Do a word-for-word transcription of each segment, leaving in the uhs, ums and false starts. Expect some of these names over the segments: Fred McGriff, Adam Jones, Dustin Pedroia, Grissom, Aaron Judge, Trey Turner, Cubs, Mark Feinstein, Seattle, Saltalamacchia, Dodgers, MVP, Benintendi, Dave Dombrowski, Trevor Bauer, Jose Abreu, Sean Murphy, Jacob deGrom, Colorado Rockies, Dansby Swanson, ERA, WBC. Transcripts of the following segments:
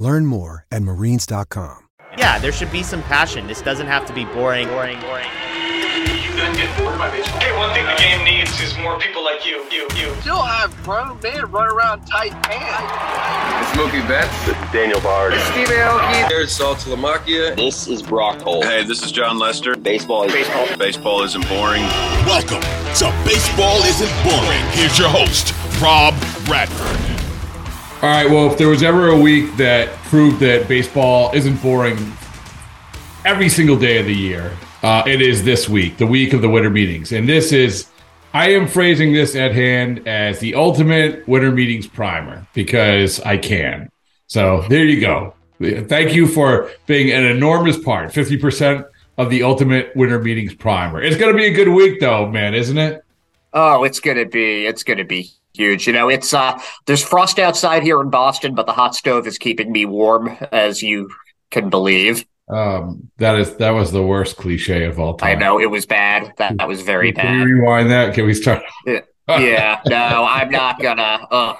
Learn more at Marines dot com. Yeah, there should be some passion. This doesn't have to be boring. Boring, boring. You couldn't get bored by baseball. Hey, one thing the game needs is more people like you. You, you. Still have grown men run around tight pants. It's Mookie Betts. It's Daniel Bard. It's Steve Aoki. There's Saltalamacchia. This is Brock Holt. Hey, this is John Lester. Baseball is baseball. Baseball isn't boring. Welcome to Baseball Isn't Boring. Here's your host, Rob Radford. All right, well, if there was ever a week that proved that baseball isn't boring every single day of the year, uh, it is this week, the week of the winter meetings. And this is, I am phrasing this at hand as the ultimate winter meetings primer because I can. So there you go. Thank you for being an enormous part, fifty percent of the ultimate winter meetings primer. It's going to be a good week though, man, isn't it? Oh, it's going to be, it's going to be. Huge. You know, it's uh, there's frost outside here in Boston, but the hot stove is keeping me warm, as you can believe. Um, that is that was the worst cliche of all time. I know it was bad. That that was very bad. Can we rewind that? Can we start? Yeah, no, I'm not gonna. Uh,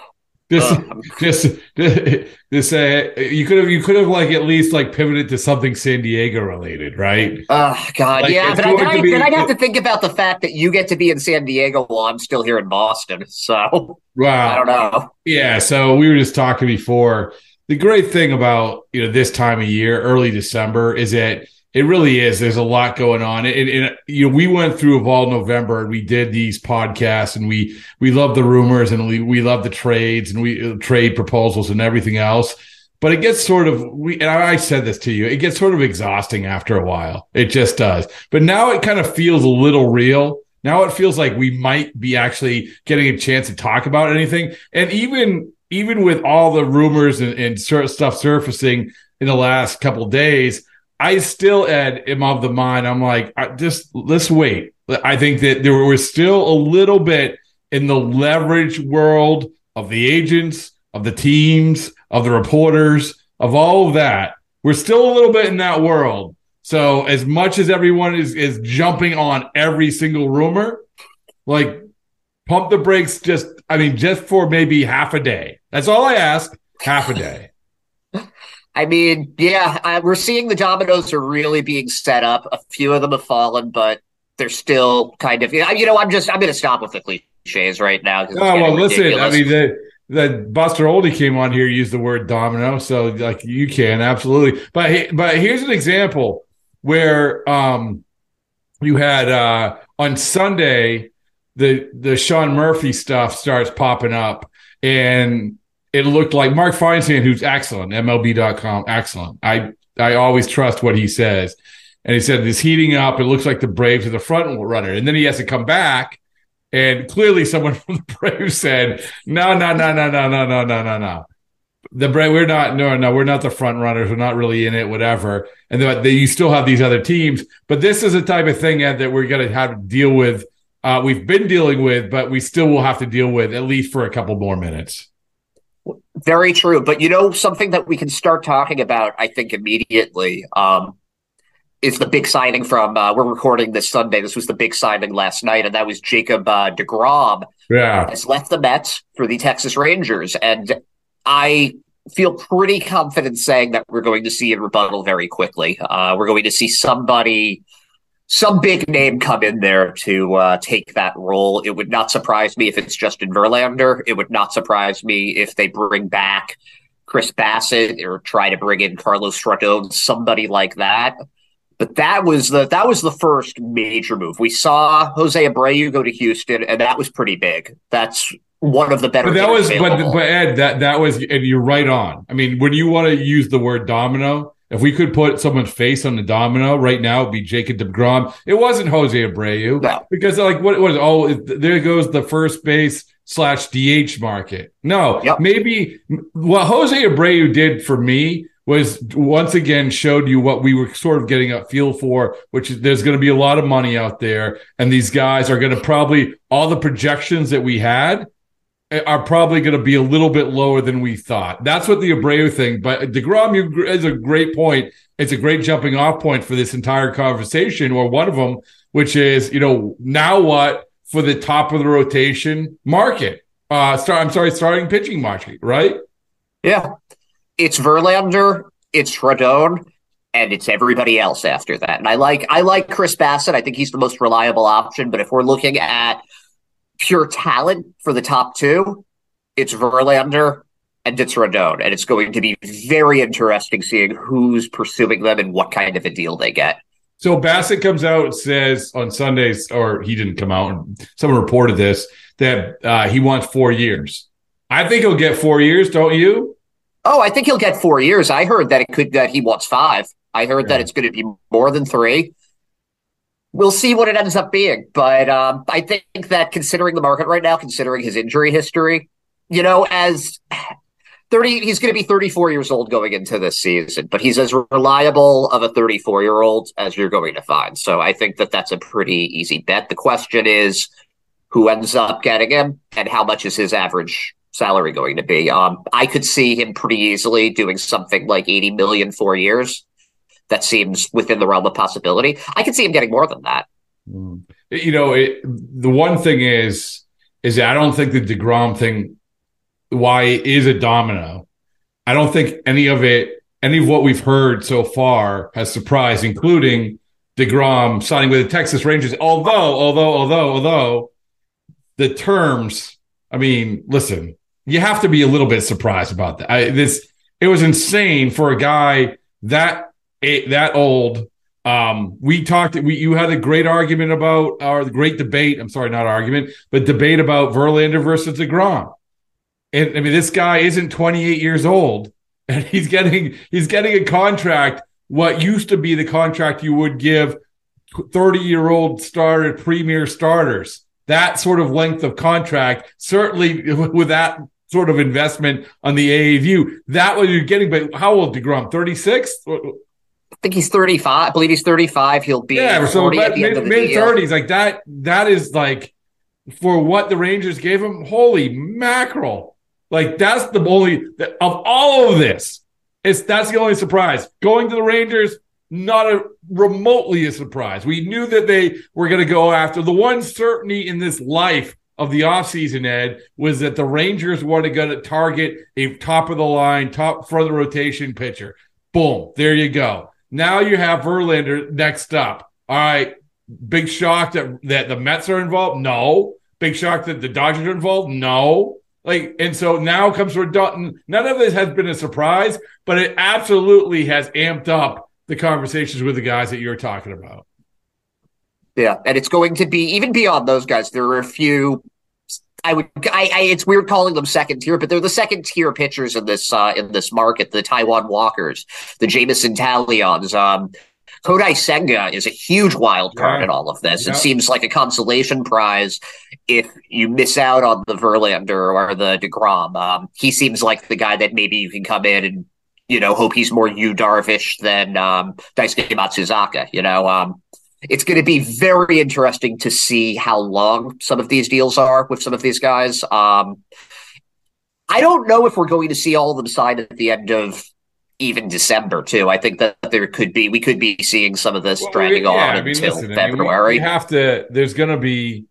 this, uh, this, this, this. Uh, you could have, you could have like at least like pivoted to something San Diego related, right? Oh uh, God, like, yeah. But I, I, be, then I'd have to think about the fact that you get to be in San Diego while I'm still here in Boston. So wow. I don't know. Yeah. So we were just talking before. The great thing about you know this time of year, early December, is that it really is. There's a lot going on, and, and you know we went through of all November, and we did these podcasts, and we we love the rumors, and we we love the trades, and we uh, trade proposals, and everything else. But it gets sort of we, and I said this to you, it gets sort of exhausting after a while. It just does. But now it kind of feels a little real. Now it feels like we might be actually getting a chance to talk about anything, and even even with all the rumors and, and stuff surfacing in the last couple of days. I still am of the mind. I'm like, I just let's wait. I think that there was still a little bit in the leverage world of the agents, of the teams, of the reporters, of all of that. We're still a little bit in that world. So as much as everyone is, is jumping on every single rumor, like pump the brakes just, I mean, just for maybe half a day. That's all I ask, half a day. I mean, yeah, I, we're seeing the dominoes are really being set up. A few of them have fallen, but they're still kind of, you know, I'm just, I'm going to stop with the cliches right now. Oh, well, listen, ridiculous. I mean, the, the Buster Olney came on here, used the word domino. So like you can absolutely, but, but here's an example where um, you had uh, on Sunday, the, the Sean Murphy stuff starts popping up and it looked like Mark Feinstein, who's excellent, M L B dot com, excellent. I, I always trust what he says. And he said, it's heating up. It looks like the Braves are the front runner. And then he has to come back. And clearly someone from the Braves said, no, no, no, no, no, no, no, no, no, no. The Braves, we're not, no, no, we're not the front runners. We're not really in it, whatever. And then you still have these other teams. But this is the type of thing, Ed, that we're going to have to deal with. Uh, we've been dealing with, but we still will have to deal with at least for a couple more minutes. Very true. But, you know, something that we can start talking about, I think, immediately. Um, is the big signing from, uh, we're recording this Sunday. This was the big signing last night, and that was Jacob uh, deGrom. Yeah. Has left the Mets for the Texas Rangers. And I feel pretty confident saying that we're going to see a rebuttal very quickly. Uh, we're going to see somebody, some big name come in there to uh, take that role. It would not surprise me if it's Justin Verlander. It would not surprise me if they bring back Chris Bassett or try to bring in Carlos Rodon, somebody like that. But that was the that was the first major move. We saw Jose Abreu go to Houston, and that was pretty big. That's one of the better. But that was, but, but Ed, that that was, and you're right on. I mean, when you want to use the word domino, if we could put someone's face on the domino right now, it'd be Jacob deGrom. It wasn't Jose Abreu, no. Because like what was oh there goes the first base slash D H market. No, yep. Maybe what Jose Abreu did for me was once again showed you what we were sort of getting a feel for, which is there's going to be a lot of money out there, and these guys are going to probably, all the projections that we had are probably going to be a little bit lower than we thought. That's what the Abreu thing, but DeGrom you, is a great point. It's a great jumping off point for this entire conversation, or one of them, which is, you know, now what for the top of the rotation market? Uh, start, I'm sorry, starting pitching market, right? Yeah. It's Verlander, it's Rodon, and it's everybody else after that. And I like I like Chris Bassett. I think he's the most reliable option. But if we're looking at pure talent for the top two, it's Verlander and it's Rodon. And it's going to be very interesting seeing who's pursuing them and what kind of a deal they get. So Bassett comes out and says on Sundays, or he didn't come out, and someone reported this, that uh, he wants four years. I think he'll get four years, don't you? Oh, I think he'll get four years. I heard that it could that he wants five. I heard yeah. that it's going to be more than three. We'll see what it ends up being. But um, I think that considering the market right now, considering his injury history, you know, as thirty, he's going to be thirty-four years old going into this season. But he's as reliable of a thirty-four-yeur-old as you're going to find. So I think that that's a pretty easy bet. The question is who ends up getting him and how much is his average salary going to be. Um, I could see him pretty easily doing something like eighty million four years. That seems within the realm of possibility. I could see him getting more than that. Mm. You know, it, the one thing is, is that I don't think the DeGrom thing, why it is a domino. I don't think any of it, any of what we've heard so far has surprised, including DeGrom signing with the Texas Rangers. Although, although, although, although the terms, I mean, listen, you have to be a little bit surprised about that. I, this it was insane for a guy that it, that old. Um, we talked. We you had a great argument about or the great debate. I'm sorry, not argument, but debate about Verlander versus DeGrom. And I mean, this guy isn't twenty-eight years old, and he's getting he's getting a contract. What used to be the contract you would give thirty-year-old starter premier starters. That sort of length of contract, certainly with that sort of investment on the A A V, that what you're getting. But how old DeGrom? thirty-six? I think he's thirty-five. I believe he's thirty-five. He'll be yeah, so mid thirties, like that. That is like for what the Rangers gave him. Holy mackerel! Like that's the only of all of this. It's that's the only surprise going to the Rangers. Not a remotely a surprise. We knew that they were going to go after. The one certainty in this life of the offseason, Ed, was that the Rangers were to go to target a top-of-the-line, top front of the rotation pitcher. Boom. There you go. Now you have Verlander next up. All right. Big shock that, that the Mets are involved? No. Big shock that the Dodgers are involved? No. Like, and so now comes Rodon. None of this has been a surprise, but it absolutely has amped up the conversations with the guys that you're talking about. Yeah, and it's going to be even beyond those guys. There are a few. I would. I, I it's weird calling them second tier, but they're the second tier pitchers in this uh, in this market. The Taiwan Walkers, the Jamison Talions, um, Kodai Senga is a huge wild card yeah. in all of this. Yeah. It seems like a consolation prize if you miss out on the Verlander or the DeGrom. Um, he seems like the guy that maybe you can come in and, you know, hope he's more Yu Darvish than um, Daisuke Matsuzaka. You know, um, it's going to be very interesting to see how long some of these deals are with some of these guys. Um, I don't know if we're going to see all of them signed at the end of even December too. I think that there could be we could be seeing some of this well, dragging yeah, on I mean, until listen, February. I mean, we, we have to. There's going to be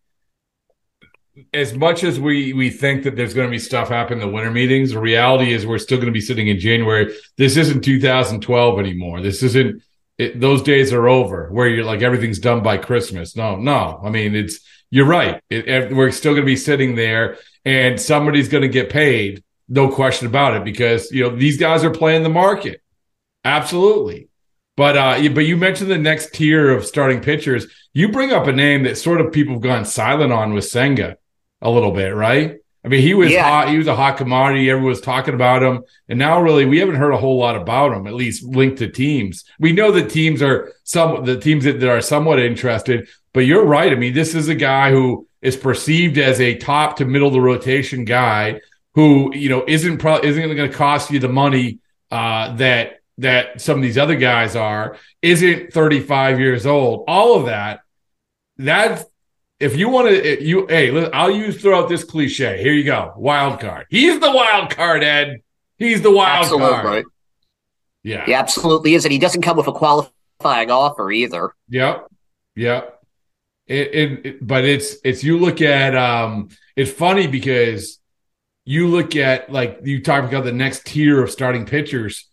as much as we we think that there's going to be stuff happening in the winter meetings. The reality is we're still going to be sitting in January. This isn't two thousand twelve anymore. This isn't. It, those days are over where you're like everything's done by Christmas. No, no. I mean, it's you're right. It, it, we're still going to be sitting there, and somebody's going to get paid. No question about it, because you know these guys are playing the market, absolutely. But uh, but you mentioned the next tier of starting pitchers. You bring up a name that sort of people have gone silent on with Senga a little bit, right? I mean, he was yeah. hot. He was a hot commodity. Everyone was talking about him, and now really we haven't heard a whole lot about him. At least linked to teams. We know that teams are some the teams that, that are somewhat interested. But you're right. I mean, this is a guy who is perceived as a top to middle of the rotation guy, who you know isn't pro- isn't going to cost you the money uh, that that some of these other guys are, isn't thirty-five years old, all of that. That if you want to, you hey, listen, I'll use throw out this cliche. Here you go, wild card. He's the wild card, Ed. He's the wild absolutely. card. Yeah, he absolutely is, and he doesn't come with a qualifying offer either. Yep, yep. It, it, it but it's it's you look at um, it's funny because. You look at, like, you talk about the next tier of starting pitchers.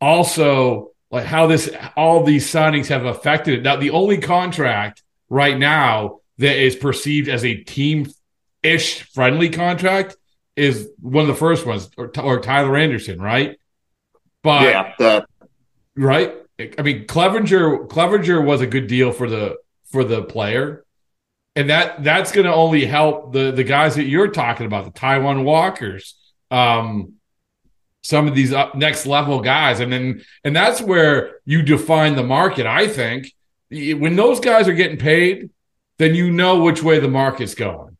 Also, like, how this all these signings have affected it. Now, the only contract right now that is perceived as a team-ish friendly contract is one of the first ones, or, or Tyler Anderson, right? But, yeah. The- right? I mean, Clevinger Clevinger was a good deal for the for the player. And that that's going to only help the, the guys that you're talking about, the Taiwan Walkers, um, some of these up next level guys, and then and that's where you define the market. I think when those guys are getting paid, then you know which way the market's going.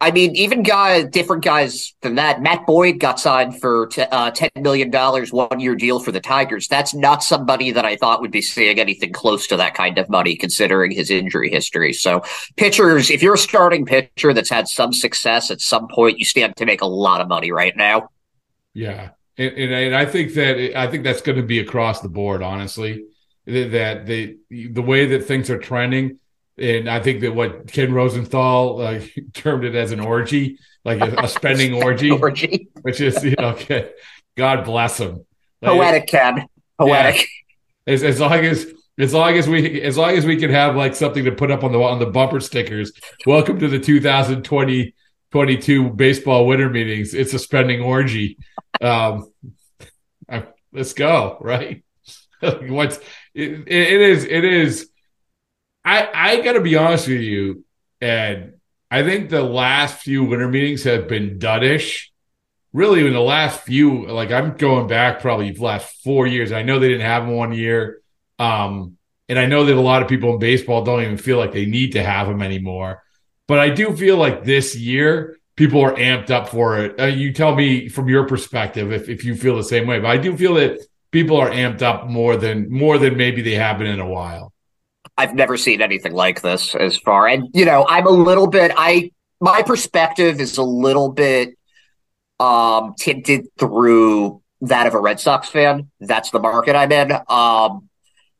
I mean, even guys, different guys than that. Matt Boyd got signed for t- uh, ten million dollars, one-year deal for the Tigers. That's not somebody that I thought would be seeing anything close to that kind of money, considering his injury history. So pitchers, if you're a starting pitcher that's had some success at some point, you stand to make a lot of money right now. Yeah, and, and, and I think that it, I think that's going to be across the board, honestly, that the the way that things are trending. And I think that what Ken Rosenthal uh, termed it as an orgy, like a, a spending orgy, orgy, which is, you know, okay. God bless him. Like, poetic, Ken. Poetic. Yeah. As, as long as, as long as we, as long as we can have like something to put up on the on the bumper stickers. Welcome to the two thousand twenty, twenty-two baseball winter meetings. It's a spending orgy. Um, I, let's go. Right. What's it, it is. It is. I, I got to be honest with you, Ed. I think the last few winter meetings have been duddish. Really, in the last few, like I'm going back probably the last four years. I know they didn't have them one year. Um, and I know that a lot of people in baseball don't even feel like they need to have them anymore. But I do feel like this year, people are amped up for it. Uh, you tell me from your perspective if, if you feel the same way. But I do feel that people are amped up more than more than maybe they have been in a while. I've never seen anything like this as far. And, you know, I'm a little bit, I, my perspective is a little bit um, tinted through that of a Red Sox fan. That's the market I'm in. Um,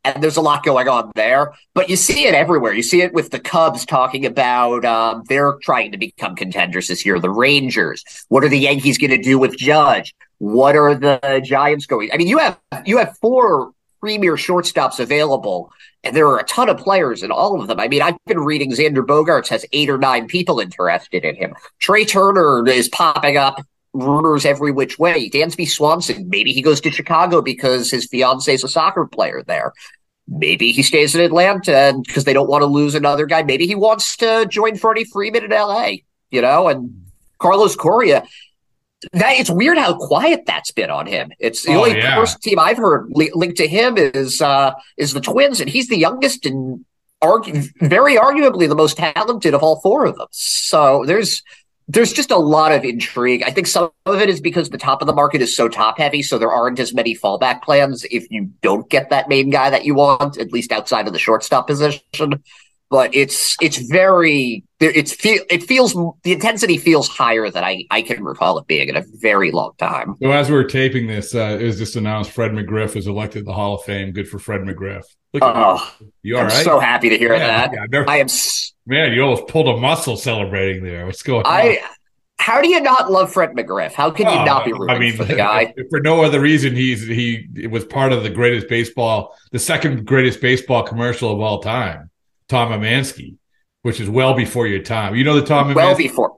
and there's a lot going on there, but you see it everywhere. You see it with the Cubs talking about um, they're trying to become contenders this year. The Rangers, what are the Yankees going to do with Judge? What are the Giants going? I mean, you have, you have four premier shortstops available, and there are a ton of players in all of them. I mean, I've been reading Xander Bogaerts has eight or nine people interested in him. Trey Turner is popping up, rumors every which way. Dansby Swanson, maybe he goes to Chicago because his fiance is a soccer player there. Maybe he stays in Atlanta because they don't want to lose another guy. Maybe he wants to join Freddie Freeman in L A, you know, and Carlos Correa. That it's weird how quiet that's been on him. It's the oh, only yeah. first team I've heard li- linked to him is uh, is the Twins, and he's the youngest and argu- very arguably the most talented of all four of them. So there's there's just a lot of intrigue. I think some of it is because the top of the market is so top heavy, so there aren't as many fallback plans if you don't get that main guy that you want, at least outside of the shortstop position. but it's it's very it's feel it feels the intensity feels higher than I, I can recall it being in a very long time. So as we were taping this, uh, it was just announced Fred McGriff was elected to the Hall of Fame. Good for Fred McGriff. Look at oh, you all I'm right? so happy to hear man, that. Yeah, never, I am. S- man, you almost pulled a muscle celebrating there. What's going on? I, How do you not love Fred McGriff? How can you oh, not be rooting I mean, for the guy? For no other reason, he's he was part of the greatest baseball, the second greatest baseball commercial of all time, Tom Emanski, which is well before your time. You know the Tom Emanski? Well before.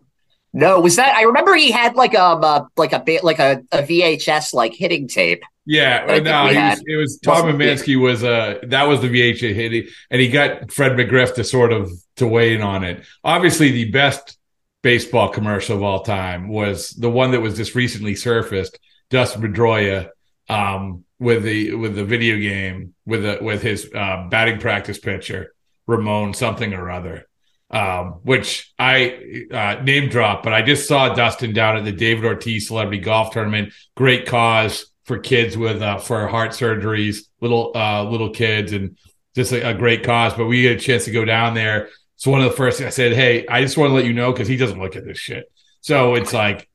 No, was that? I remember he had like um uh, like a like a, a V H S like hitting tape. Yeah, no, he was, it was Tom Emanski was uh that was the V H S hitting, and he got Fred McGriff to sort of to weigh in on it. Obviously, the best baseball commercial of all time was the one that was just recently surfaced, Dustin Pedroia, um, with the with the video game with a, with his uh, batting practice pitcher Ramon something or other, um, which I uh, name drop, but I just saw Dustin down at the David Ortiz Celebrity Golf Tournament. Great cause for kids with uh, for heart surgeries, little uh, little kids, and just a, a great cause. But we had a chance to go down there. So one of the first things I said, hey, I just want to let you know, because he doesn't look at this shit. So it's like,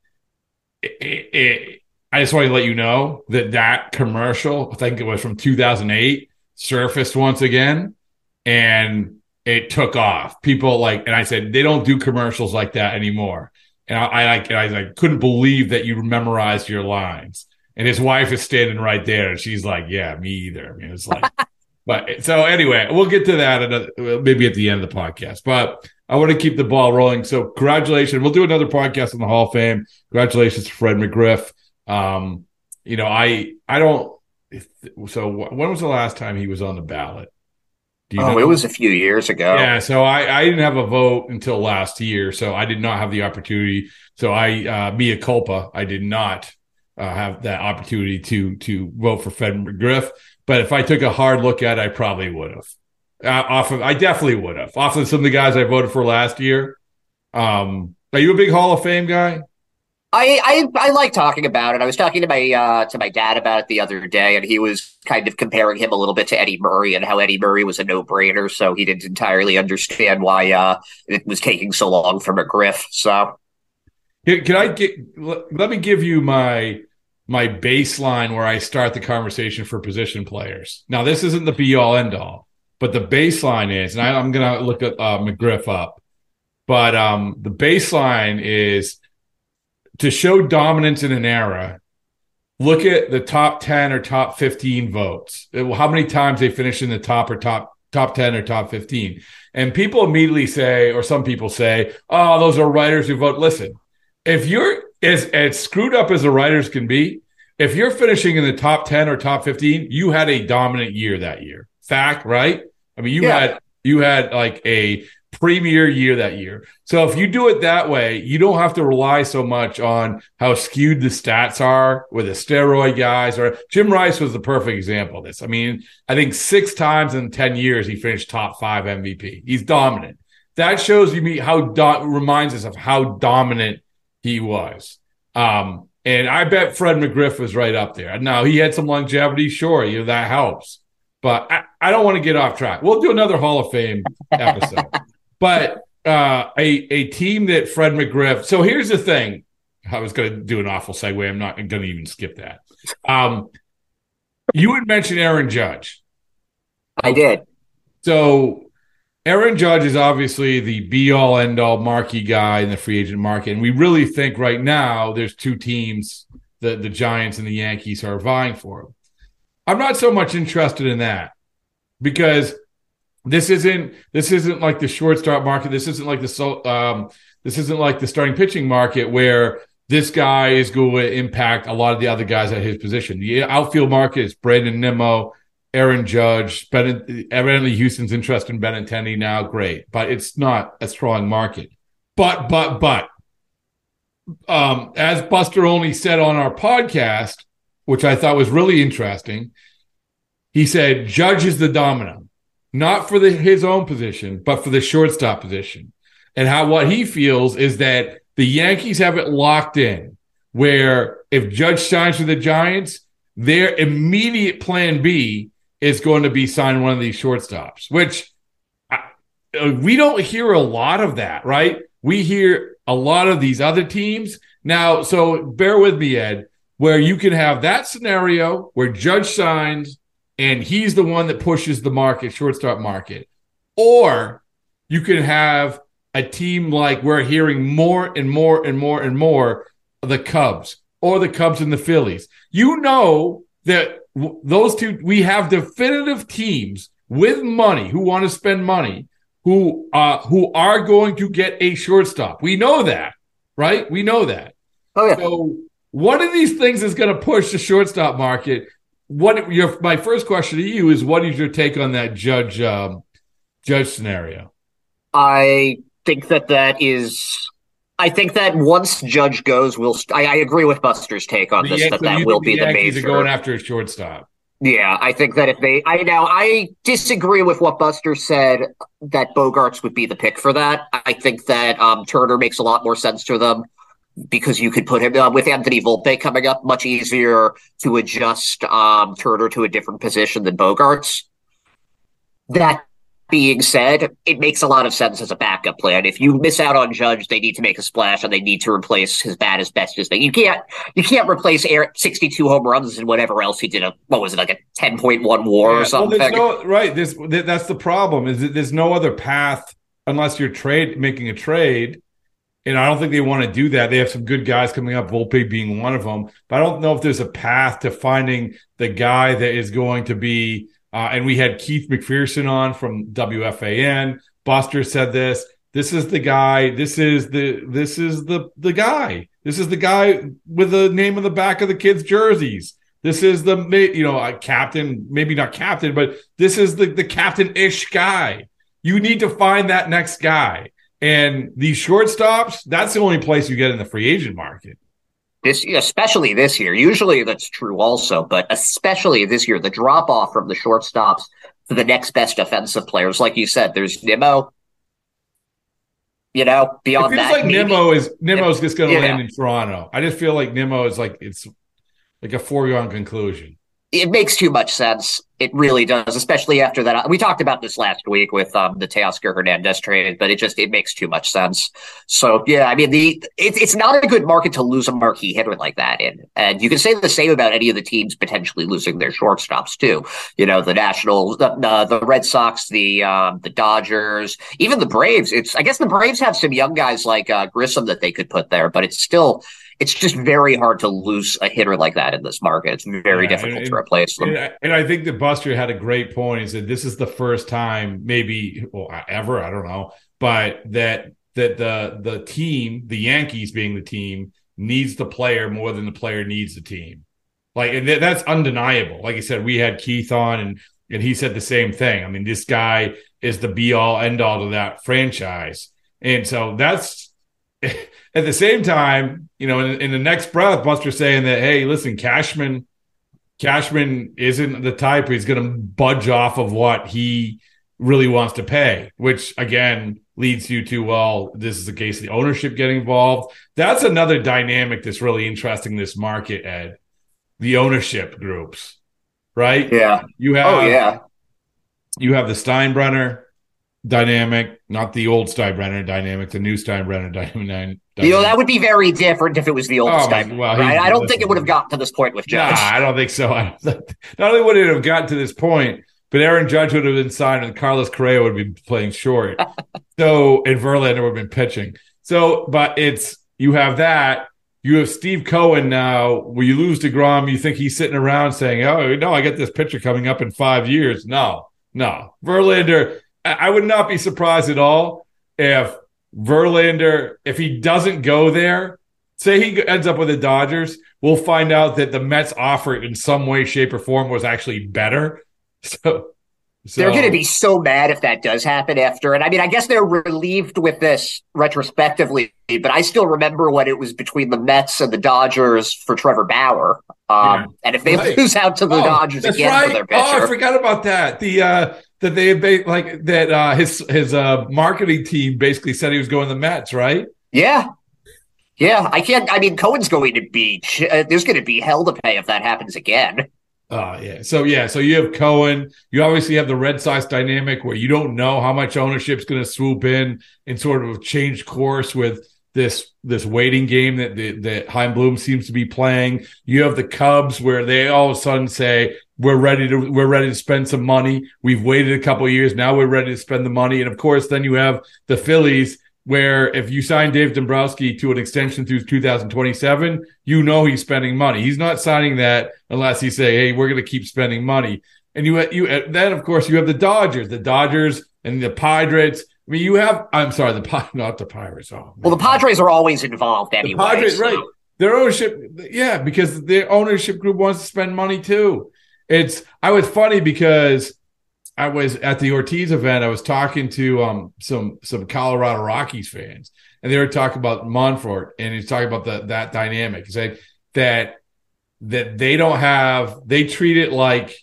it, it, it, I just want to let you know that that commercial, I think it was from two thousand eight, surfaced once again, and it took off. People like, and I said, they don't do commercials like that anymore. And I, I, and I, I couldn't believe that you memorized your lines. And his wife is standing right there, and she's like, yeah, me either. I mean, it's like... But so anyway, we'll get to that another, maybe at the end of the podcast. But I want to keep the ball rolling. So congratulations. We'll do another podcast on the Hall of Fame. Congratulations to Fred McGriff. Um, you know, I I don't – so when was the last time he was on the ballot? Do you oh, know? It was a few years ago. Yeah, so I, I didn't have a vote until last year, so I did not have the opportunity. So I uh, – mea culpa, I did not uh, have that opportunity to to vote for Fred McGriff. But if I took a hard look at it, I probably would have. Uh, off of, I definitely would have. Off of some of the guys I voted for last year. Um, are you a big Hall of Fame guy? I, I I like talking about it. I was talking to my uh, to my dad about it the other day, and he was kind of comparing him a little bit to Eddie Murray and how Eddie Murray was a no-brainer, so he didn't entirely understand why uh, it was taking so long for McGriff. So, can I get? Let me give you my. my baseline where I start the conversation for position players. Now, this isn't the be-all, end-all, but the baseline is, and I, I'm going to look at uh, McGriff up, but um, the baseline is to show dominance in an era, look at the top ten or top fifteen votes, how many times they finish in the top or top top ten or top fifteen. And people immediately say, or some people say, oh, those are writers who vote. Listen, if you're as, as screwed up as the writers can be, if you're finishing in the top ten or top fifteen, you had a dominant year that year. Fact, right? I mean, you yeah. had you had like a premier year that year. So if you do it that way, you don't have to rely so much on how skewed the stats are with the steroid guys. Or Jim Rice was the perfect example of this. I mean, I think six times in ten years he finished top five M V P. He's dominant. That shows you me how do- reminds us of how dominant he was. Um, and I bet Fred McGriff was right up there. Now, he had some longevity, sure, you know, that helps. But I, I don't want to get off track. We'll do another Hall of Fame episode. But uh, a, a team that Fred McGriff – so here's the thing. I was going to do an awful segue. I'm not going to even skip that. Um, you had mentioned Aaron Judge. I did. So – Aaron Judge is obviously the be-all, end-all marquee guy in the free agent market. And we really think right now there's two teams, the, the Giants and the Yankees, are vying for him. I'm not so much interested in that because this isn't this isn't like the shortstop market. This isn't like the um, this isn't like the starting pitching market where this guy is going to impact a lot of the other guys at his position. The outfield market is Brandon Nimmo, Aaron Judge, ben, evidently Houston's interest in Benintendi now, great. But it's not a strong market. But, but, but, um, as Buster Olney said on our podcast, which I thought was really interesting, he said, Judge is the domino, not for the, his own position, but for the shortstop position. And how what he feels is that the Yankees have it locked in, where if Judge signs for the Giants, their immediate plan B is going to be sign one of these shortstops, which I, uh, we don't hear a lot of that, right? We hear a lot of these other teams. Now, so bear with me, Ed, where you can have that scenario where Judge signs and he's the one that pushes the market, shortstop market. Or you can have a team like we're hearing more and more and more and more, the Cubs or the Cubs and the Phillies. You know that w- those two, we have definitive teams with money who want to spend money, who uh, who are going to get a shortstop. We know that, right? We know that. Oh, yeah. So one of these things is going to push the shortstop market. What your my first question to you is, what is your take on that Judge um, Judge scenario? I think that that is. I think that once Judge goes, we'll. St- I, I agree with Buster's take on the this. Yankees, that that will be the, the major. Are going after a shortstop. Yeah, I think that if they, I now I disagree with what Buster said that Bogaerts would be the pick for that. I think that um, Turner makes a lot more sense to them, because you could put him uh, with Anthony Volpe coming up, much easier to adjust um, Turner to a different position than Bogaerts. That being said, it makes a lot of sense as a backup plan. If you miss out on Judge, they need to make a splash and they need to replace his bat as best as they. You can't you can't replace Eric, sixty-two home runs and whatever else he did. A, what was it, like a ten point one WAR yeah, or something? Well, there's no, right. There's, that's the problem. Is that there's no other path unless you're trade making a trade. And I don't think they want to do that. They have some good guys coming up, Volpe being one of them. But I don't know if there's a path to finding the guy that is going to be uh, – and we had Keith McPherson on from W F A N. Buster said this. This is the guy. This is the this is the the guy. This is the guy with the name on the back of the kids' jerseys. This is the, you know, a captain, maybe not captain, but this is the, the captain-ish guy. You need to find that next guy. And these shortstops, that's the only place you get in the free agent market. This, especially this year. Usually that's true also, but especially this year, the drop-off from the shortstops to the next best offensive players. Like you said, there's Nimmo. You know, beyond that. It feels that, like Nimmo is Nimmo's just going to land in Toronto. I just feel like Nimmo is like, it's like a foregone conclusion. It makes too much sense. It really does, especially after that. We talked about this last week with um, the Teoscar Hernandez trade, but it just it makes too much sense. So yeah, I mean, the it, it's not a good market to lose a marquee hitter like that in, and you can say the same about any of the teams potentially losing their shortstops too. You know, the Nationals, the uh, the Red Sox, the um, the Dodgers, even the Braves. It's I guess the Braves have some young guys like uh, Grissom that they could put there, but it's still. It's just very hard to lose a hitter like that in this market. It's very yeah, difficult and, to replace them. And I, and I think that Buster had a great point. He said this is the first time, maybe well, ever, I don't know, but that that the the team, the Yankees being the team, needs the player more than the player needs the team. Like, and th- that's undeniable. Like I said, we had Keith on, and and he said the same thing. I mean, this guy is the be all end all to that franchise, and so that's. At the same time, you know, in, in the next breath, Buster's saying that, hey, listen, Cashman, Cashman isn't the type he's going to budge off of what he really wants to pay, which, again, leads you to, well, this is the case of the ownership getting involved. That's another dynamic that's really interesting in this market, Ed, the ownership groups, right? Yeah. You have, oh, yeah. You have the Steinbrenner dynamic, not the old Steinbrenner dynamic, the new Steinbrenner dynamic. You know, that would be very different if it was the old oh, Steinbrenner. Well, right? I don't think it would have gotten to this point with Judge. Nah, I don't think so. I don't think, not only would it have gotten to this point, but Aaron Judge would have been signed and Carlos Correa would be playing short. So, and Verlander would have been pitching. So, but it's, you have that. You have Steve Cohen now. When you lose DeGrom, you think he's sitting around saying, oh, no, I get this pitcher coming up in five years. No, no. Verlander. I would not be surprised at all if Verlander, if he doesn't go there, say he ends up with the Dodgers, we'll find out that the Mets offer in some way, shape, or form was actually better. So, so. They're going to be so mad if that does happen after. And I mean, I guess they're relieved with this retrospectively, but I still remember when it was between the Mets and the Dodgers for Trevor Bauer. Um, yeah, and if they right. lose out to the oh, Dodgers again right. for their pitcher. Oh, I forgot about that. The, uh, That they like that uh, his his uh, marketing team basically said he was going to the Mets, right? Yeah, yeah. I can't. I mean, Cohen's going to be. Uh, there's going to be hell to pay if that happens again. Uh, yeah. So, yeah, so you have Cohen. You obviously have the Red Sox dynamic where you don't know how much ownership's going to swoop in and sort of change course with this this waiting game that, that, that Chaim Bloom seems to be playing. You have the Cubs where they all of a sudden say, we're ready to we're ready to spend some money. We've waited a couple of years. Now we're ready to spend the money. And, of course, then you have the Phillies where if you sign Dave Dombrowski to an extension through two thousand twenty-seven, you know he's spending money. He's not signing that unless he say, hey, we're going to keep spending money. And you, you then, of course, you have the Dodgers. The Dodgers and the Pirates. I mean, you have – I'm sorry, the not the Pirates. Oh, well, the Padres are always involved anyway. The Padres, so. Right. Their ownership – yeah, because their ownership group wants to spend money too. It's – I was funny because – I was at the Ortiz event. I was talking to um, some some Colorado Rockies fans, and they were talking about Monfort, and he's talking about the, that dynamic. He's like that that they don't have. They treat it like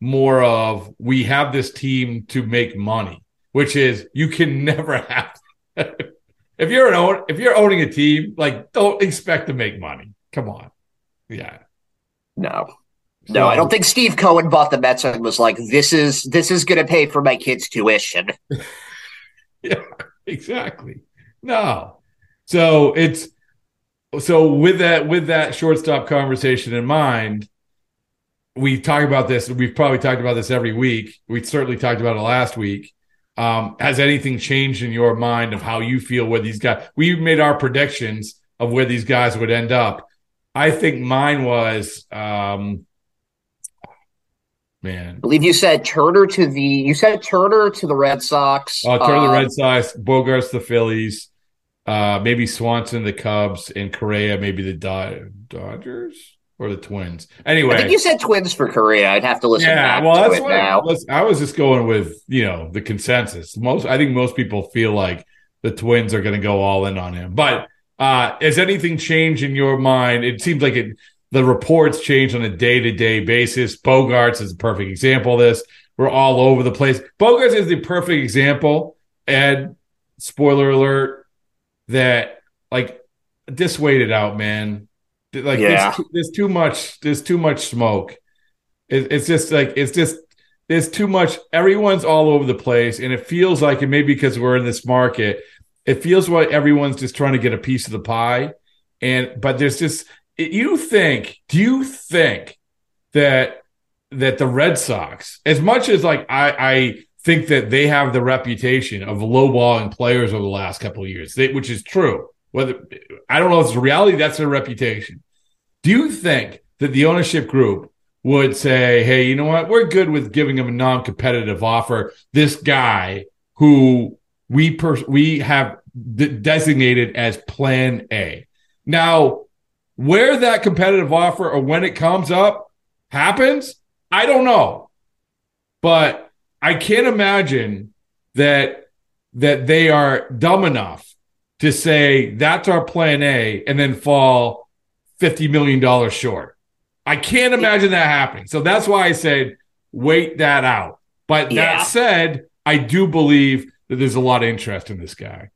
more of we have this team to make money, which is you can never have. if you're an own, if you're owning a team, like don't expect to make money. Come on, yeah, no. No, I don't think Steve Cohen bought the Mets and was like, this is this is going to pay for my kids' tuition. Yeah, exactly. No. So it's so with that with that shortstop conversation in mind, we talk about this. We've probably talked about this every week. We certainly talked about it last week. Um, has anything changed in your mind of how you feel where these guys – we made our predictions of where these guys would end up. I think mine was um, – Man. I believe you said Turner to the you said Turner to the Red Sox. Uh, Turner to um, the Red Sox, Bogaerts the Phillies, uh, maybe Swanson the Cubs, and Correa maybe the Do- Dodgers or the Twins. Anyway, I think you said Twins for Correa. I'd have to listen. Yeah, back well, to that's it what now. I, was, I was just going with you know the consensus. Most I think most people feel like the Twins are going to go all in on him. But uh, has anything changed in your mind? It seems like it. The reports change on a day-to-day basis. Bogaerts is a perfect example of this. We're all over the place. Bogaerts is the perfect example, and spoiler alert, that, like, just wait it out, man. Like, yeah. it's, there's too much There's too much smoke. It, it's just, like, it's just, there's too much. Everyone's all over the place, and it feels like, and maybe because we're in this market, it feels like everyone's just trying to get a piece of the pie, and but there's just – You think, do you think that that the Red Sox, as much as like I, I think that they have the reputation of lowballing players over the last couple of years, they, which is true. Whether I don't know if it's reality, that's their reputation. Do you think that the ownership group would say, hey, you know what? We're good with giving them a non-competitive offer. This guy who we pers- we have de- designated as Plan A. Now, where that competitive offer or when it comes up happens, I don't know. But I can't imagine that that they are dumb enough to say that's our Plan A and then fall fifty million dollars short. I can't imagine that happening. So that's why I said wait that out. But yeah. That said, I do believe that there's a lot of interest in this guy.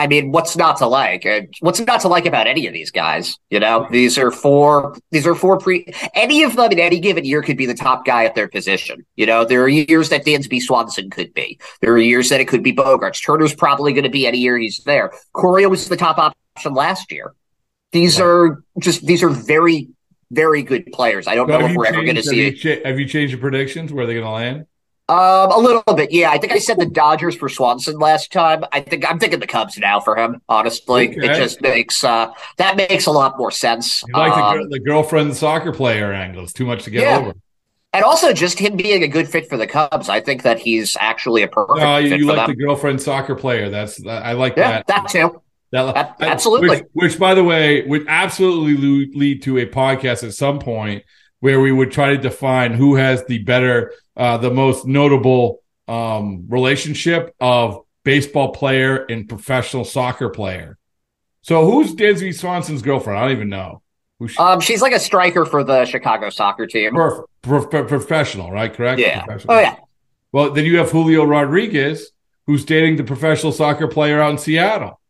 I mean, what's not to like? What's not to like about any of these guys? You know, these are four. These are four pre. Any of them in any given year could be the top guy at their position. You know, there are years that Dansby Swanson could be. There are years that it could be Bogaerts. Turner's probably going to be any year he's there. Correa was the top option last year. These are just these are very, very good players. I don't so know if we're changed, ever going to see it. Cha- have you changed your predictions? Where are they going to land? Um, a little bit, yeah. I think I said the Dodgers for Swanson last time. I think I'm thinking the Cubs now for him. Honestly, okay. It just makes uh, that makes a lot more sense. You like um, the, the girlfriend soccer player angle. It's too much to get yeah. over. And also, just him being a good fit for the Cubs. I think that he's actually a perfect. No, you, fit you for like them. The girlfriend soccer player. That's I like yeah, that. That too. That, that, absolutely. Which, which, by the way, would absolutely lead to a podcast at some point where we would try to define who has the better. Uh, the most notable um, relationship of baseball player and professional soccer player. So who's Dansby Swanson's girlfriend? I don't even know. Who she- um, she's like a striker for the Chicago soccer team. Prof- prof- professional, right? Correct? Yeah. Oh, yeah. Well, then you have Julio Rodriguez, who's dating the professional soccer player out in Seattle.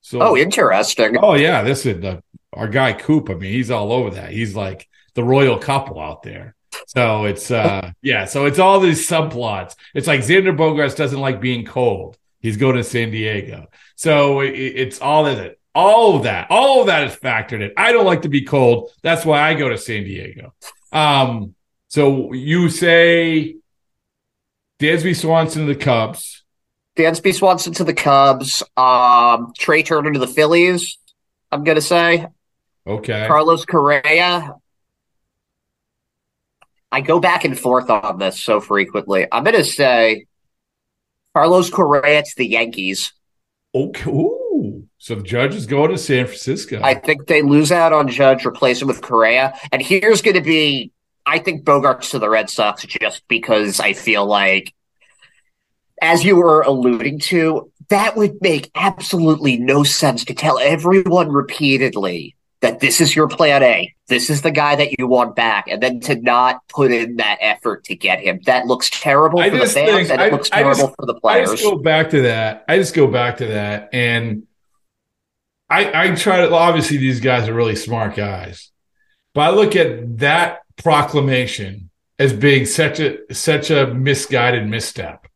So, oh, interesting. Oh, yeah. This is the, our guy Coop. I mean, he's all over that. He's like the royal couple out there. So it's, uh, yeah, so it's all these subplots. It's like Xander Bogaerts doesn't like being cold. He's going to San Diego. So it, it's all of it. All of that. All of that is factored in. I don't like to be cold. That's why I go to San Diego. Um, so you say Dansby Swanson to the Cubs. Dansby Swanson to the Cubs. Um, Trey Turner to the Phillies, I'm going to say. Okay. Carlos Correa. I go back and forth on this so frequently. I'm going to say Carlos Correa to the Yankees. Okay. Ooh. So the Judge is going to San Francisco. I think they lose out on Judge, replace him with Correa. And here's going to be, I think, Bogaerts to the Red Sox, just because I feel like, as you were alluding to, that would make absolutely no sense to tell everyone repeatedly that this is your plan A, this is the guy that you want back, and then to not put in that effort to get him. That looks terrible I for the fans, think, and I, it looks I terrible just, for the players. I just go back to that. I just go back to that, and I, I try to – obviously, these guys are really smart guys. But I look at that proclamation as being such a such a misguided misstep.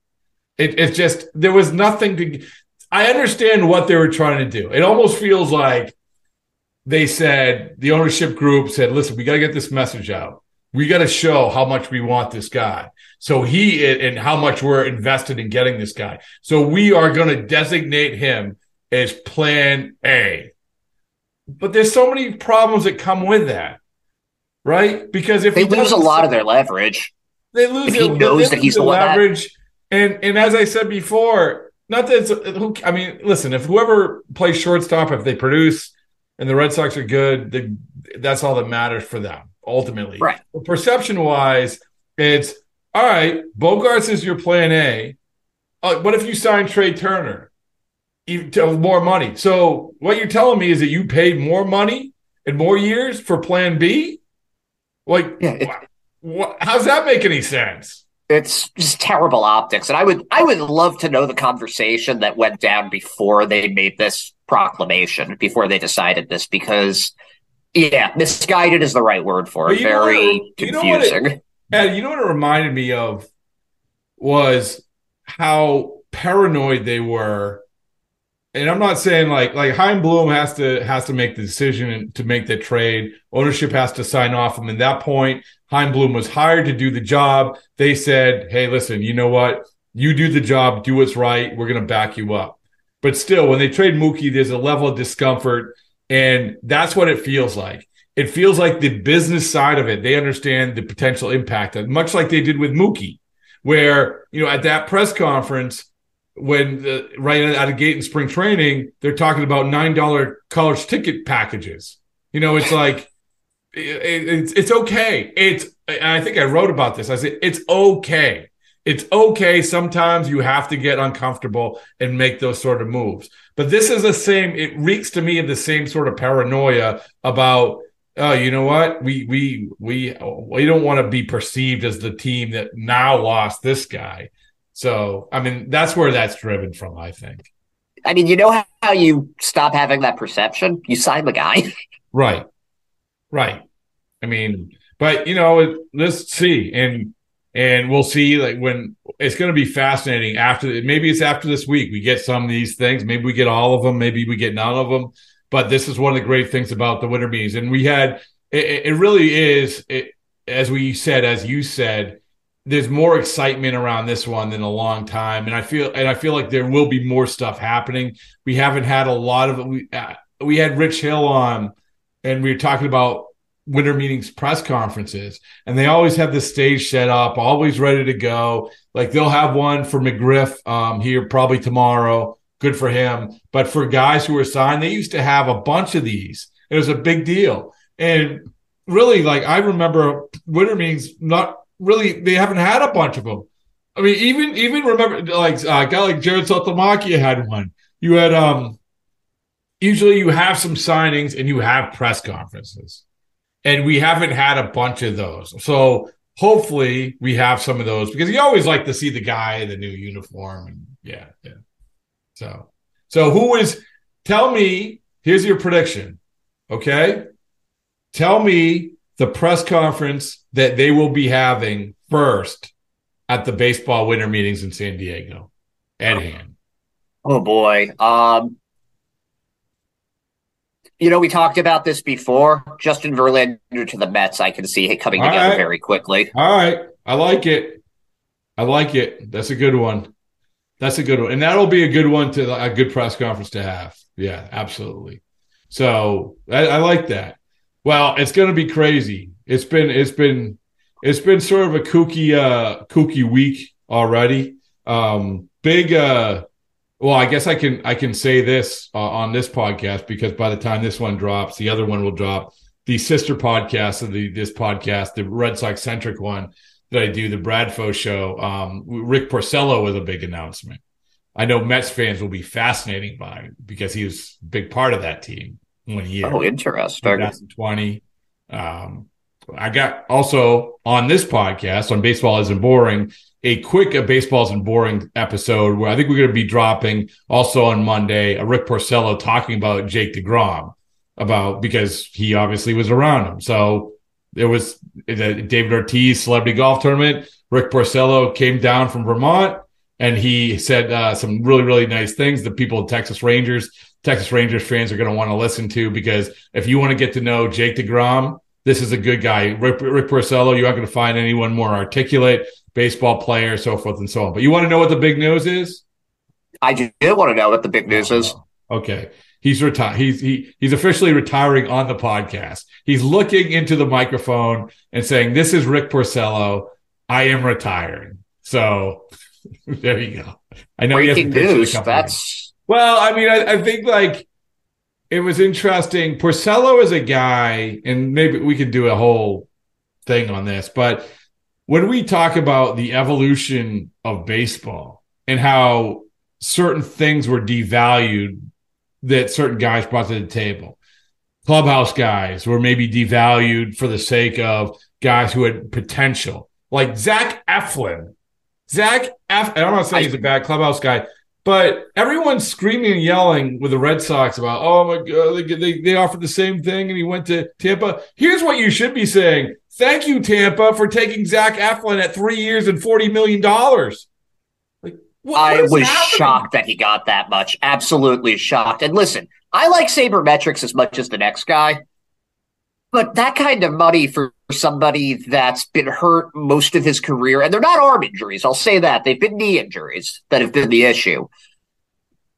It, it's just – there was nothing to – I understand what they were trying to do. It almost feels like they said, the ownership group said, listen, we got to get this message out. We got to show how much we want this guy. So he and how much we're invested in getting this guy. So we are going to designate him as plan A. But there's so many problems that come with that, right? Because if they lose a lot of their leverage, they lose. He knows that he's the leverage. And and as I said before, not that it's, I mean, listen, if whoever plays shortstop, if they produce, and the Red Sox are good, they, that's all that matters for them, ultimately. Right. But perception-wise, it's, all right, Bogaerts is your plan A. Uh, what if you sign Trey Turner even to more money? So what you're telling me is that you paid more money and more years for plan B? Like, yeah, it, wh- wh- how does that make any sense? It's just terrible optics. And I would, I would love to know the conversation that went down before they made this proclamation, before they decided this, because yeah, misguided is the right word for it. Very know, confusing. You know, it, and you know what it reminded me of was how paranoid they were. And I'm not saying like like Chaim Bloom has to has to make the decision to make the trade. Ownership has to sign off. And at that point, Chaim Bloom was hired to do the job. They said, hey, listen, you know what? You do the job. Do what's right. We're going to back you up. But still, when they trade Mookie, there's a level of discomfort. And that's what it feels like. It feels like the business side of it, they understand the potential impact, much like they did with Mookie, where, you know, at that press conference, when the, right out of gate in spring training, they're talking about nine dollars college ticket packages. You know, it's like, it, it's, it's okay. It's, I think I wrote about this. I said, it's okay. It's okay. Sometimes you have to get uncomfortable and make those sort of moves. But this is the same, it reeks to me of the same sort of paranoia about, oh, you know what? We, we, we, we don't want to be perceived as the team that now lost this guy. So, I mean, that's where that's driven from, I think. I mean, you know how, how you stop having that perception? You sign the guy. Right. Right. I mean, but, you know, it, let's see. And and we'll see, like, when it's going to be fascinating after. Maybe it's after this week. We get some of these things. Maybe we get all of them. Maybe we get none of them. But this is one of the great things about the winter meetings. And we had it, it really is, it, as we said, as you said, there's more excitement around this one than a long time. And I feel, and I feel like there will be more stuff happening. We haven't had a lot of it. We, uh, we had Rich Hill on and we were talking about winter meetings, press conferences, and they always have the stage set up, always ready to go. Like they'll have one for McGriff um, here, probably tomorrow. Good for him. But for guys who were signed, they used to have a bunch of these. It was a big deal. And really, like I remember winter meetings, not, really, they haven't had a bunch of them. I mean, even even remember, like a uh, guy like Jared Saltalamacchia had one. You had um, usually you have some signings and you have press conferences, and we haven't had a bunch of those. So hopefully we have some of those because you always like to see the guy in the new uniform. And yeah, yeah. So so who is? Tell me. Here's your prediction. Okay, tell me the press conference that they will be having first at the baseball winter meetings in San Diego at hand. Oh, boy. Um, you know, we talked about this before. Justin Verlander to the Mets, I can see it coming All together right. very quickly. All right. I like it. I like it. That's a good one. That's a good one. And that'll be a good one to a good press conference to have. Yeah, absolutely. So I, I like that. Well, it's going to be crazy. It's been, it's been, it's been sort of a kooky, uh, kooky week already. Um, big, uh, well, I guess I can, I can say this uh, on this podcast, because by the time this one drops, the other one will drop. The sister podcast of the, this podcast, the Red Sox centric one that I do, the Bradfo show. Um, Rick Porcello was a big announcement. I know Mets fans will be fascinated by it because he was a big part of that team one year. Oh, interesting. twenty twenty Um, I got also on this podcast on Baseball Isn't Boring, a quick a Baseball Isn't Boring episode where I think we're going to be dropping also on Monday, a Rick Porcello talking about Jake deGrom about, because he obviously was around him. So there was the David Ortiz celebrity golf tournament. Rick Porcello came down from Vermont. And he said uh, some really, really nice things that people at Texas Rangers, Texas Rangers fans are going to want to listen to, because if you want to get to know Jake deGrom, this is a good guy. Rick, Rick Porcello, you're not going to find anyone more articulate, baseball player, so forth and so on. But you want to know what the big news is? I do want to know what the big news is. Okay. He's retired. He's, he, he's officially retiring on the podcast. He's looking into the microphone and saying, "This is Rick Porcello. I am retiring." So... there you go. I know breaking news. That's well. I mean, I, I think like it was interesting. Porcello is a guy, and maybe we could do a whole thing on this. But when we talk about the evolution of baseball and how certain things were devalued that certain guys brought to the table, clubhouse guys were maybe devalued for the sake of guys who had potential, like Zach Eflin. Zach F. I don't want to say he's a bad clubhouse guy, but everyone's screaming and yelling with the Red Sox about, oh, my God, they, they offered the same thing and he went to Tampa. Here's what you should be saying. Thank you, Tampa, for taking Zach Eflin at three years and forty million dollars. Like, what, I what was happening? Shocked that he got that much. Absolutely shocked. And listen, I like sabermetrics as much as the next guy, but that kind of money for somebody that's been hurt most of his career, and they're not arm injuries, I'll say that. They've been knee injuries that have been the issue.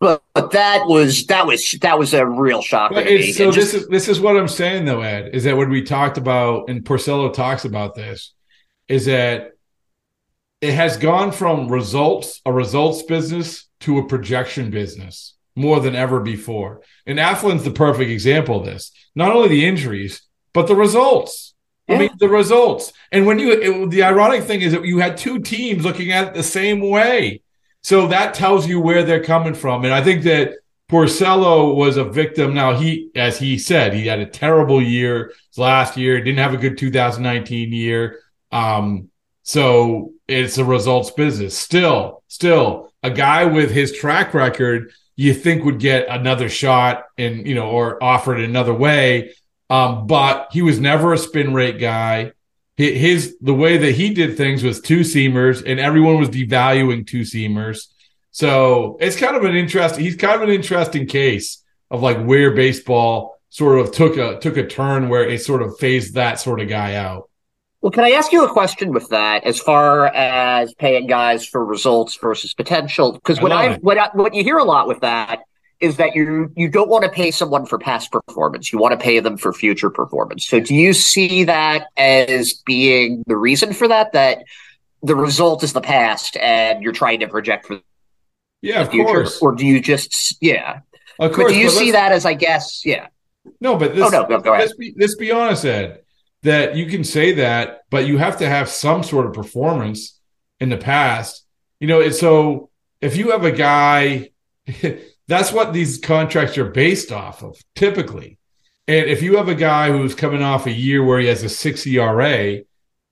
But, but that was that was that was a real shock to me. So just, this is this is what I'm saying though, Ed, is that when we talked about, and Porcello talks about this, is that it has gone from results, a results business, to a projection business more than ever before. And Aflin's the perfect example of this. Not only the injuries, but the results. I mean, the results. And when you, it, the ironic thing is that you had two teams looking at it the same way. So that tells you where they're coming from. And I think that Porcello was a victim. Now, he, as he said, he had a terrible year last year, didn't have a good two thousand nineteen year. Um, so it's a results business. Still, still, a guy with his track record you think would get another shot and, you know, or offered another way. Um, but he was never a spin rate guy. His the way that he did things was two seamers, and everyone was devaluing two seamers. So it's kind of an interesting. He's kind of an interesting case of like where baseball sort of took a took a turn where it sort of phased that sort of guy out. Well, can I ask you a question with that, as far as paying guys for results versus potential? Because when I, I when I, what you hear a lot with that is that you you don't want to pay someone for past performance. You want to pay them for future performance. So do you see that as being the reason for that, that the result is the past and you're trying to project for yeah, the of future? Course. Or do you just – yeah. Of course. But do you but see that as, I guess, yeah. No, but this, oh, no, no, go ahead. Let's, be, let's be honest, Ed, that you can say that, but you have to have some sort of performance in the past. You know, it's, so if you have a guy – that's what these contracts are based off of, typically. And if you have a guy who's coming off a year where he has a six E R A,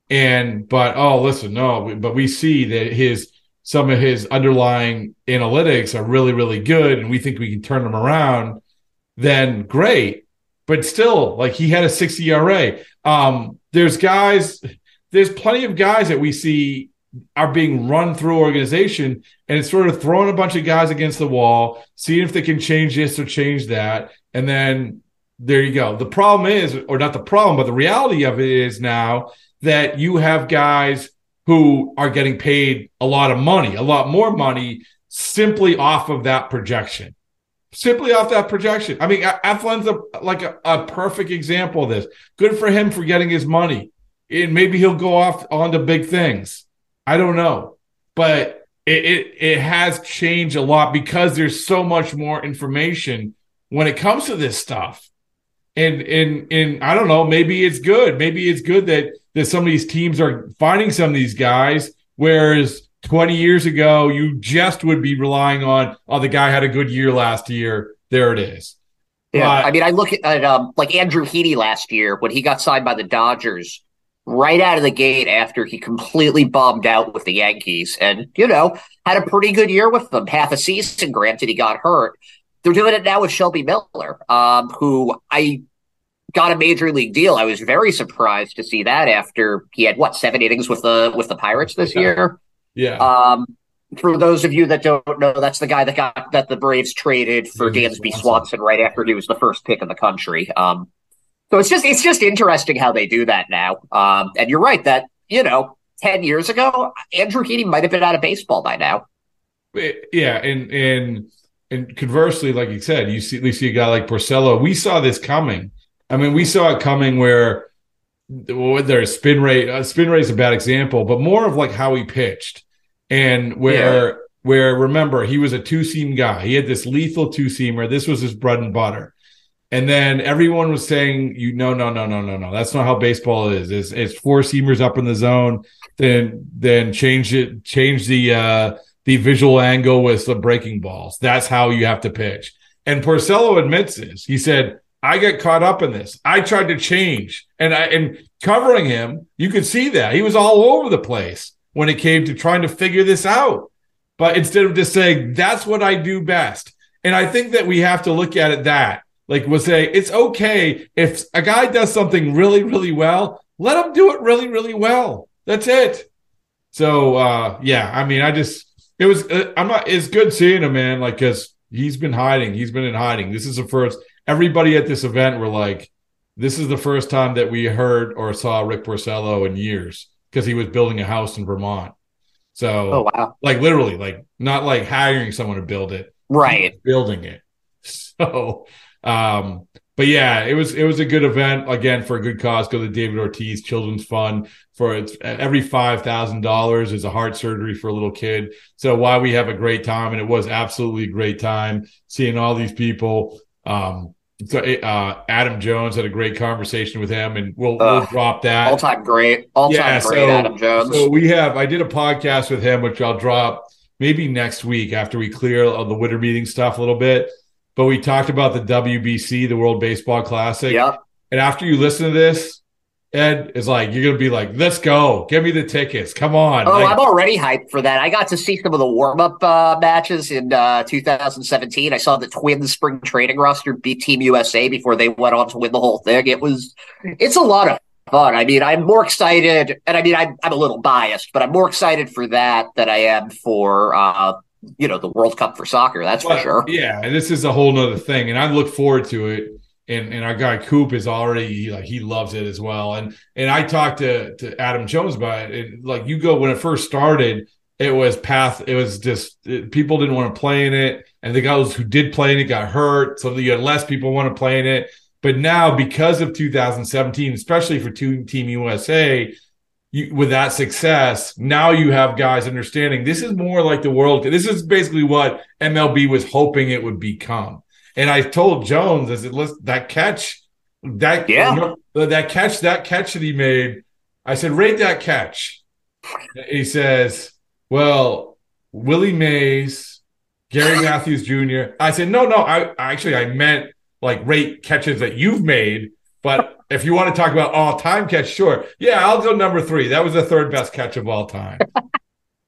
and but oh, listen, no, but we see that his some of his underlying analytics are really, really good, and we think we can turn them around. Then great, but still, like, he had a six E R A. Um, there's guys, there's plenty of guys that we see are being run through organization, and it's sort of throwing a bunch of guys against the wall, seeing if they can change this or change that, and then there you go. The problem is, or not the problem, but the reality of it is now that you have guys who are getting paid a lot of money, a lot more money, simply off of that projection. Simply off that projection. I mean, Eflin's a, like a, a perfect example of this. Good for him for getting his money. And maybe he'll go off onto big things. I don't know. But it, it it has changed a lot because there's so much more information when it comes to this stuff. And, and, and I don't know, maybe it's good. Maybe it's good that, that some of these teams are finding some of these guys, whereas twenty years ago, you just would be relying on, oh, the guy had a good year last year. There it is. Yeah, uh, I mean, I look at, at um, like Andrew Heaney last year when he got signed by the Dodgers. Right out of the gate after he completely bombed out with the Yankees and, you know, had a pretty good year with them. Half a season, granted, he got hurt. They're doing it now with Shelby Miller, um, who I got a major league deal. I was very surprised to see that after he had, what, seven innings with the with the Pirates this yeah. year? Yeah. Um, for those of you that don't know, that's the guy that got that the Braves traded for Dansby Swanson right after he was the first pick in the country. Um So it's just it's just interesting how they do that now. Um, and you're right that, you know, ten years ago, Andrew Heaney might have been out of baseball by now. Yeah, and and and conversely, like you said, you see, you see a guy like Porcello. We saw this coming. I mean, we saw it coming where there's spin rate. Uh, spin rate is a bad example, but more of like how he pitched and where yeah. where remember he was a two seam guy. He had this lethal two seamer. This was his bread and butter. And then everyone was saying, "You no, no, no, no, no, no. That's not how baseball is. It's, it's four seamers up in the zone. Then, then change it. Change the uh, the visual angle with the breaking balls. That's how you have to pitch." And Porcello admits this. He said, "I got caught up in this. I tried to change, and I and covering him, you could see that he was all over the place when it came to trying to figure this out. But instead of just saying that's what I do best, and I think that we have to look at it that." Like we'll say, it's okay if a guy does something really, really well, let him do it really, really well. That's it. So, uh, yeah, I mean, I just, it was, uh, I'm not, it's good seeing him, man, like, because he's been hiding. He's been in hiding. This is the first, everybody at this event were like, this is the first time that we heard or saw Rick Porcello in years because he was building a house in Vermont. So, oh, wow. Like, literally, like, not like hiring someone to build it. Right. Building it. So, Um, but yeah, it was it was a good event again for a good cause. Go to David Ortiz Children's Fund for it's, every five thousand dollars is a heart surgery for a little kid. So why we have a great time, and it was absolutely a great time seeing all these people. Um, so uh, Adam Jones had a great conversation with him, and we'll, uh, we'll drop that all time great, all time yeah, great so, Adam Jones. So we have I did a podcast with him, which I'll drop maybe next week after we clear the winter meeting stuff a little bit. But we talked about the W B C, the World Baseball Classic. Yep. And after you listen to this, Ed is like, you're going to be like, let's go. Give me the tickets. Come on. Oh, like, I'm already hyped for that. I got to see some of the warm-up uh, matches in uh, two thousand seventeen. I saw the Twins spring training roster beat Team U S A before they went on to win the whole thing. It was, it's a lot of fun. I mean, I'm more excited, and I mean, I'm, I'm a little biased, but I'm more excited for that than I am for uh you know, the World Cup for soccer, that's well, for sure. Yeah, this is a whole nother thing. And I look forward to it. And and our guy Coop is already like he loves it as well. And and I talked to, to Adam Jones about it. And like you go when it first started, it was path, it was just it, people didn't want to play in it. And the guys who did play in it got hurt. So you had less people want to play in it. But now because of two thousand seventeen, especially for two, Team U S A, You, with that success, now you have guys understanding this is more like the World. This is basically what M L B was hoping it would become. And I told Jones, I said, listen, that catch, that, yeah. that catch, that catch that he made, I said, rate that catch. He says, well, Willie Mays, Gary Matthews Junior I said, no, no, I actually, I meant like rate catches that you've made, but if you want to talk about all-time catch, sure. Yeah, I'll go number three. That was the third best catch of all time.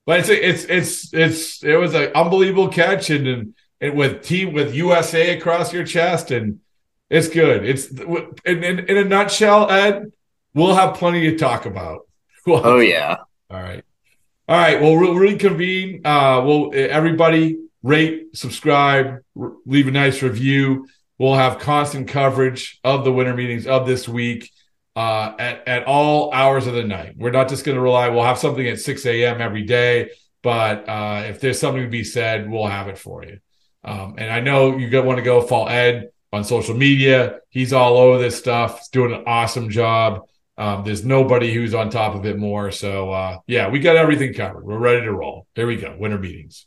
But it's it's it's it's it was an unbelievable catch, and and, and with team with U S A across your chest, and It's good. It's in, in, in a nutshell, Ed, we'll have plenty to talk about. We'll oh, yeah. All right. All right. Well, we'll reconvene. Uh, we'll, everybody rate, subscribe, r- leave a nice review. We'll have constant coverage of the winter meetings of this week uh, at, at all hours of the night. We're not just going to rely. We'll have something at six a.m. every day. But uh, if there's something to be said, we'll have it for you. Um, and I know you want to go follow Ed on social media. He's all over this stuff. He's doing an awesome job. Um, there's nobody who's on top of it more. So, uh, yeah, we got everything covered. We're ready to roll. Here we go. Winter meetings.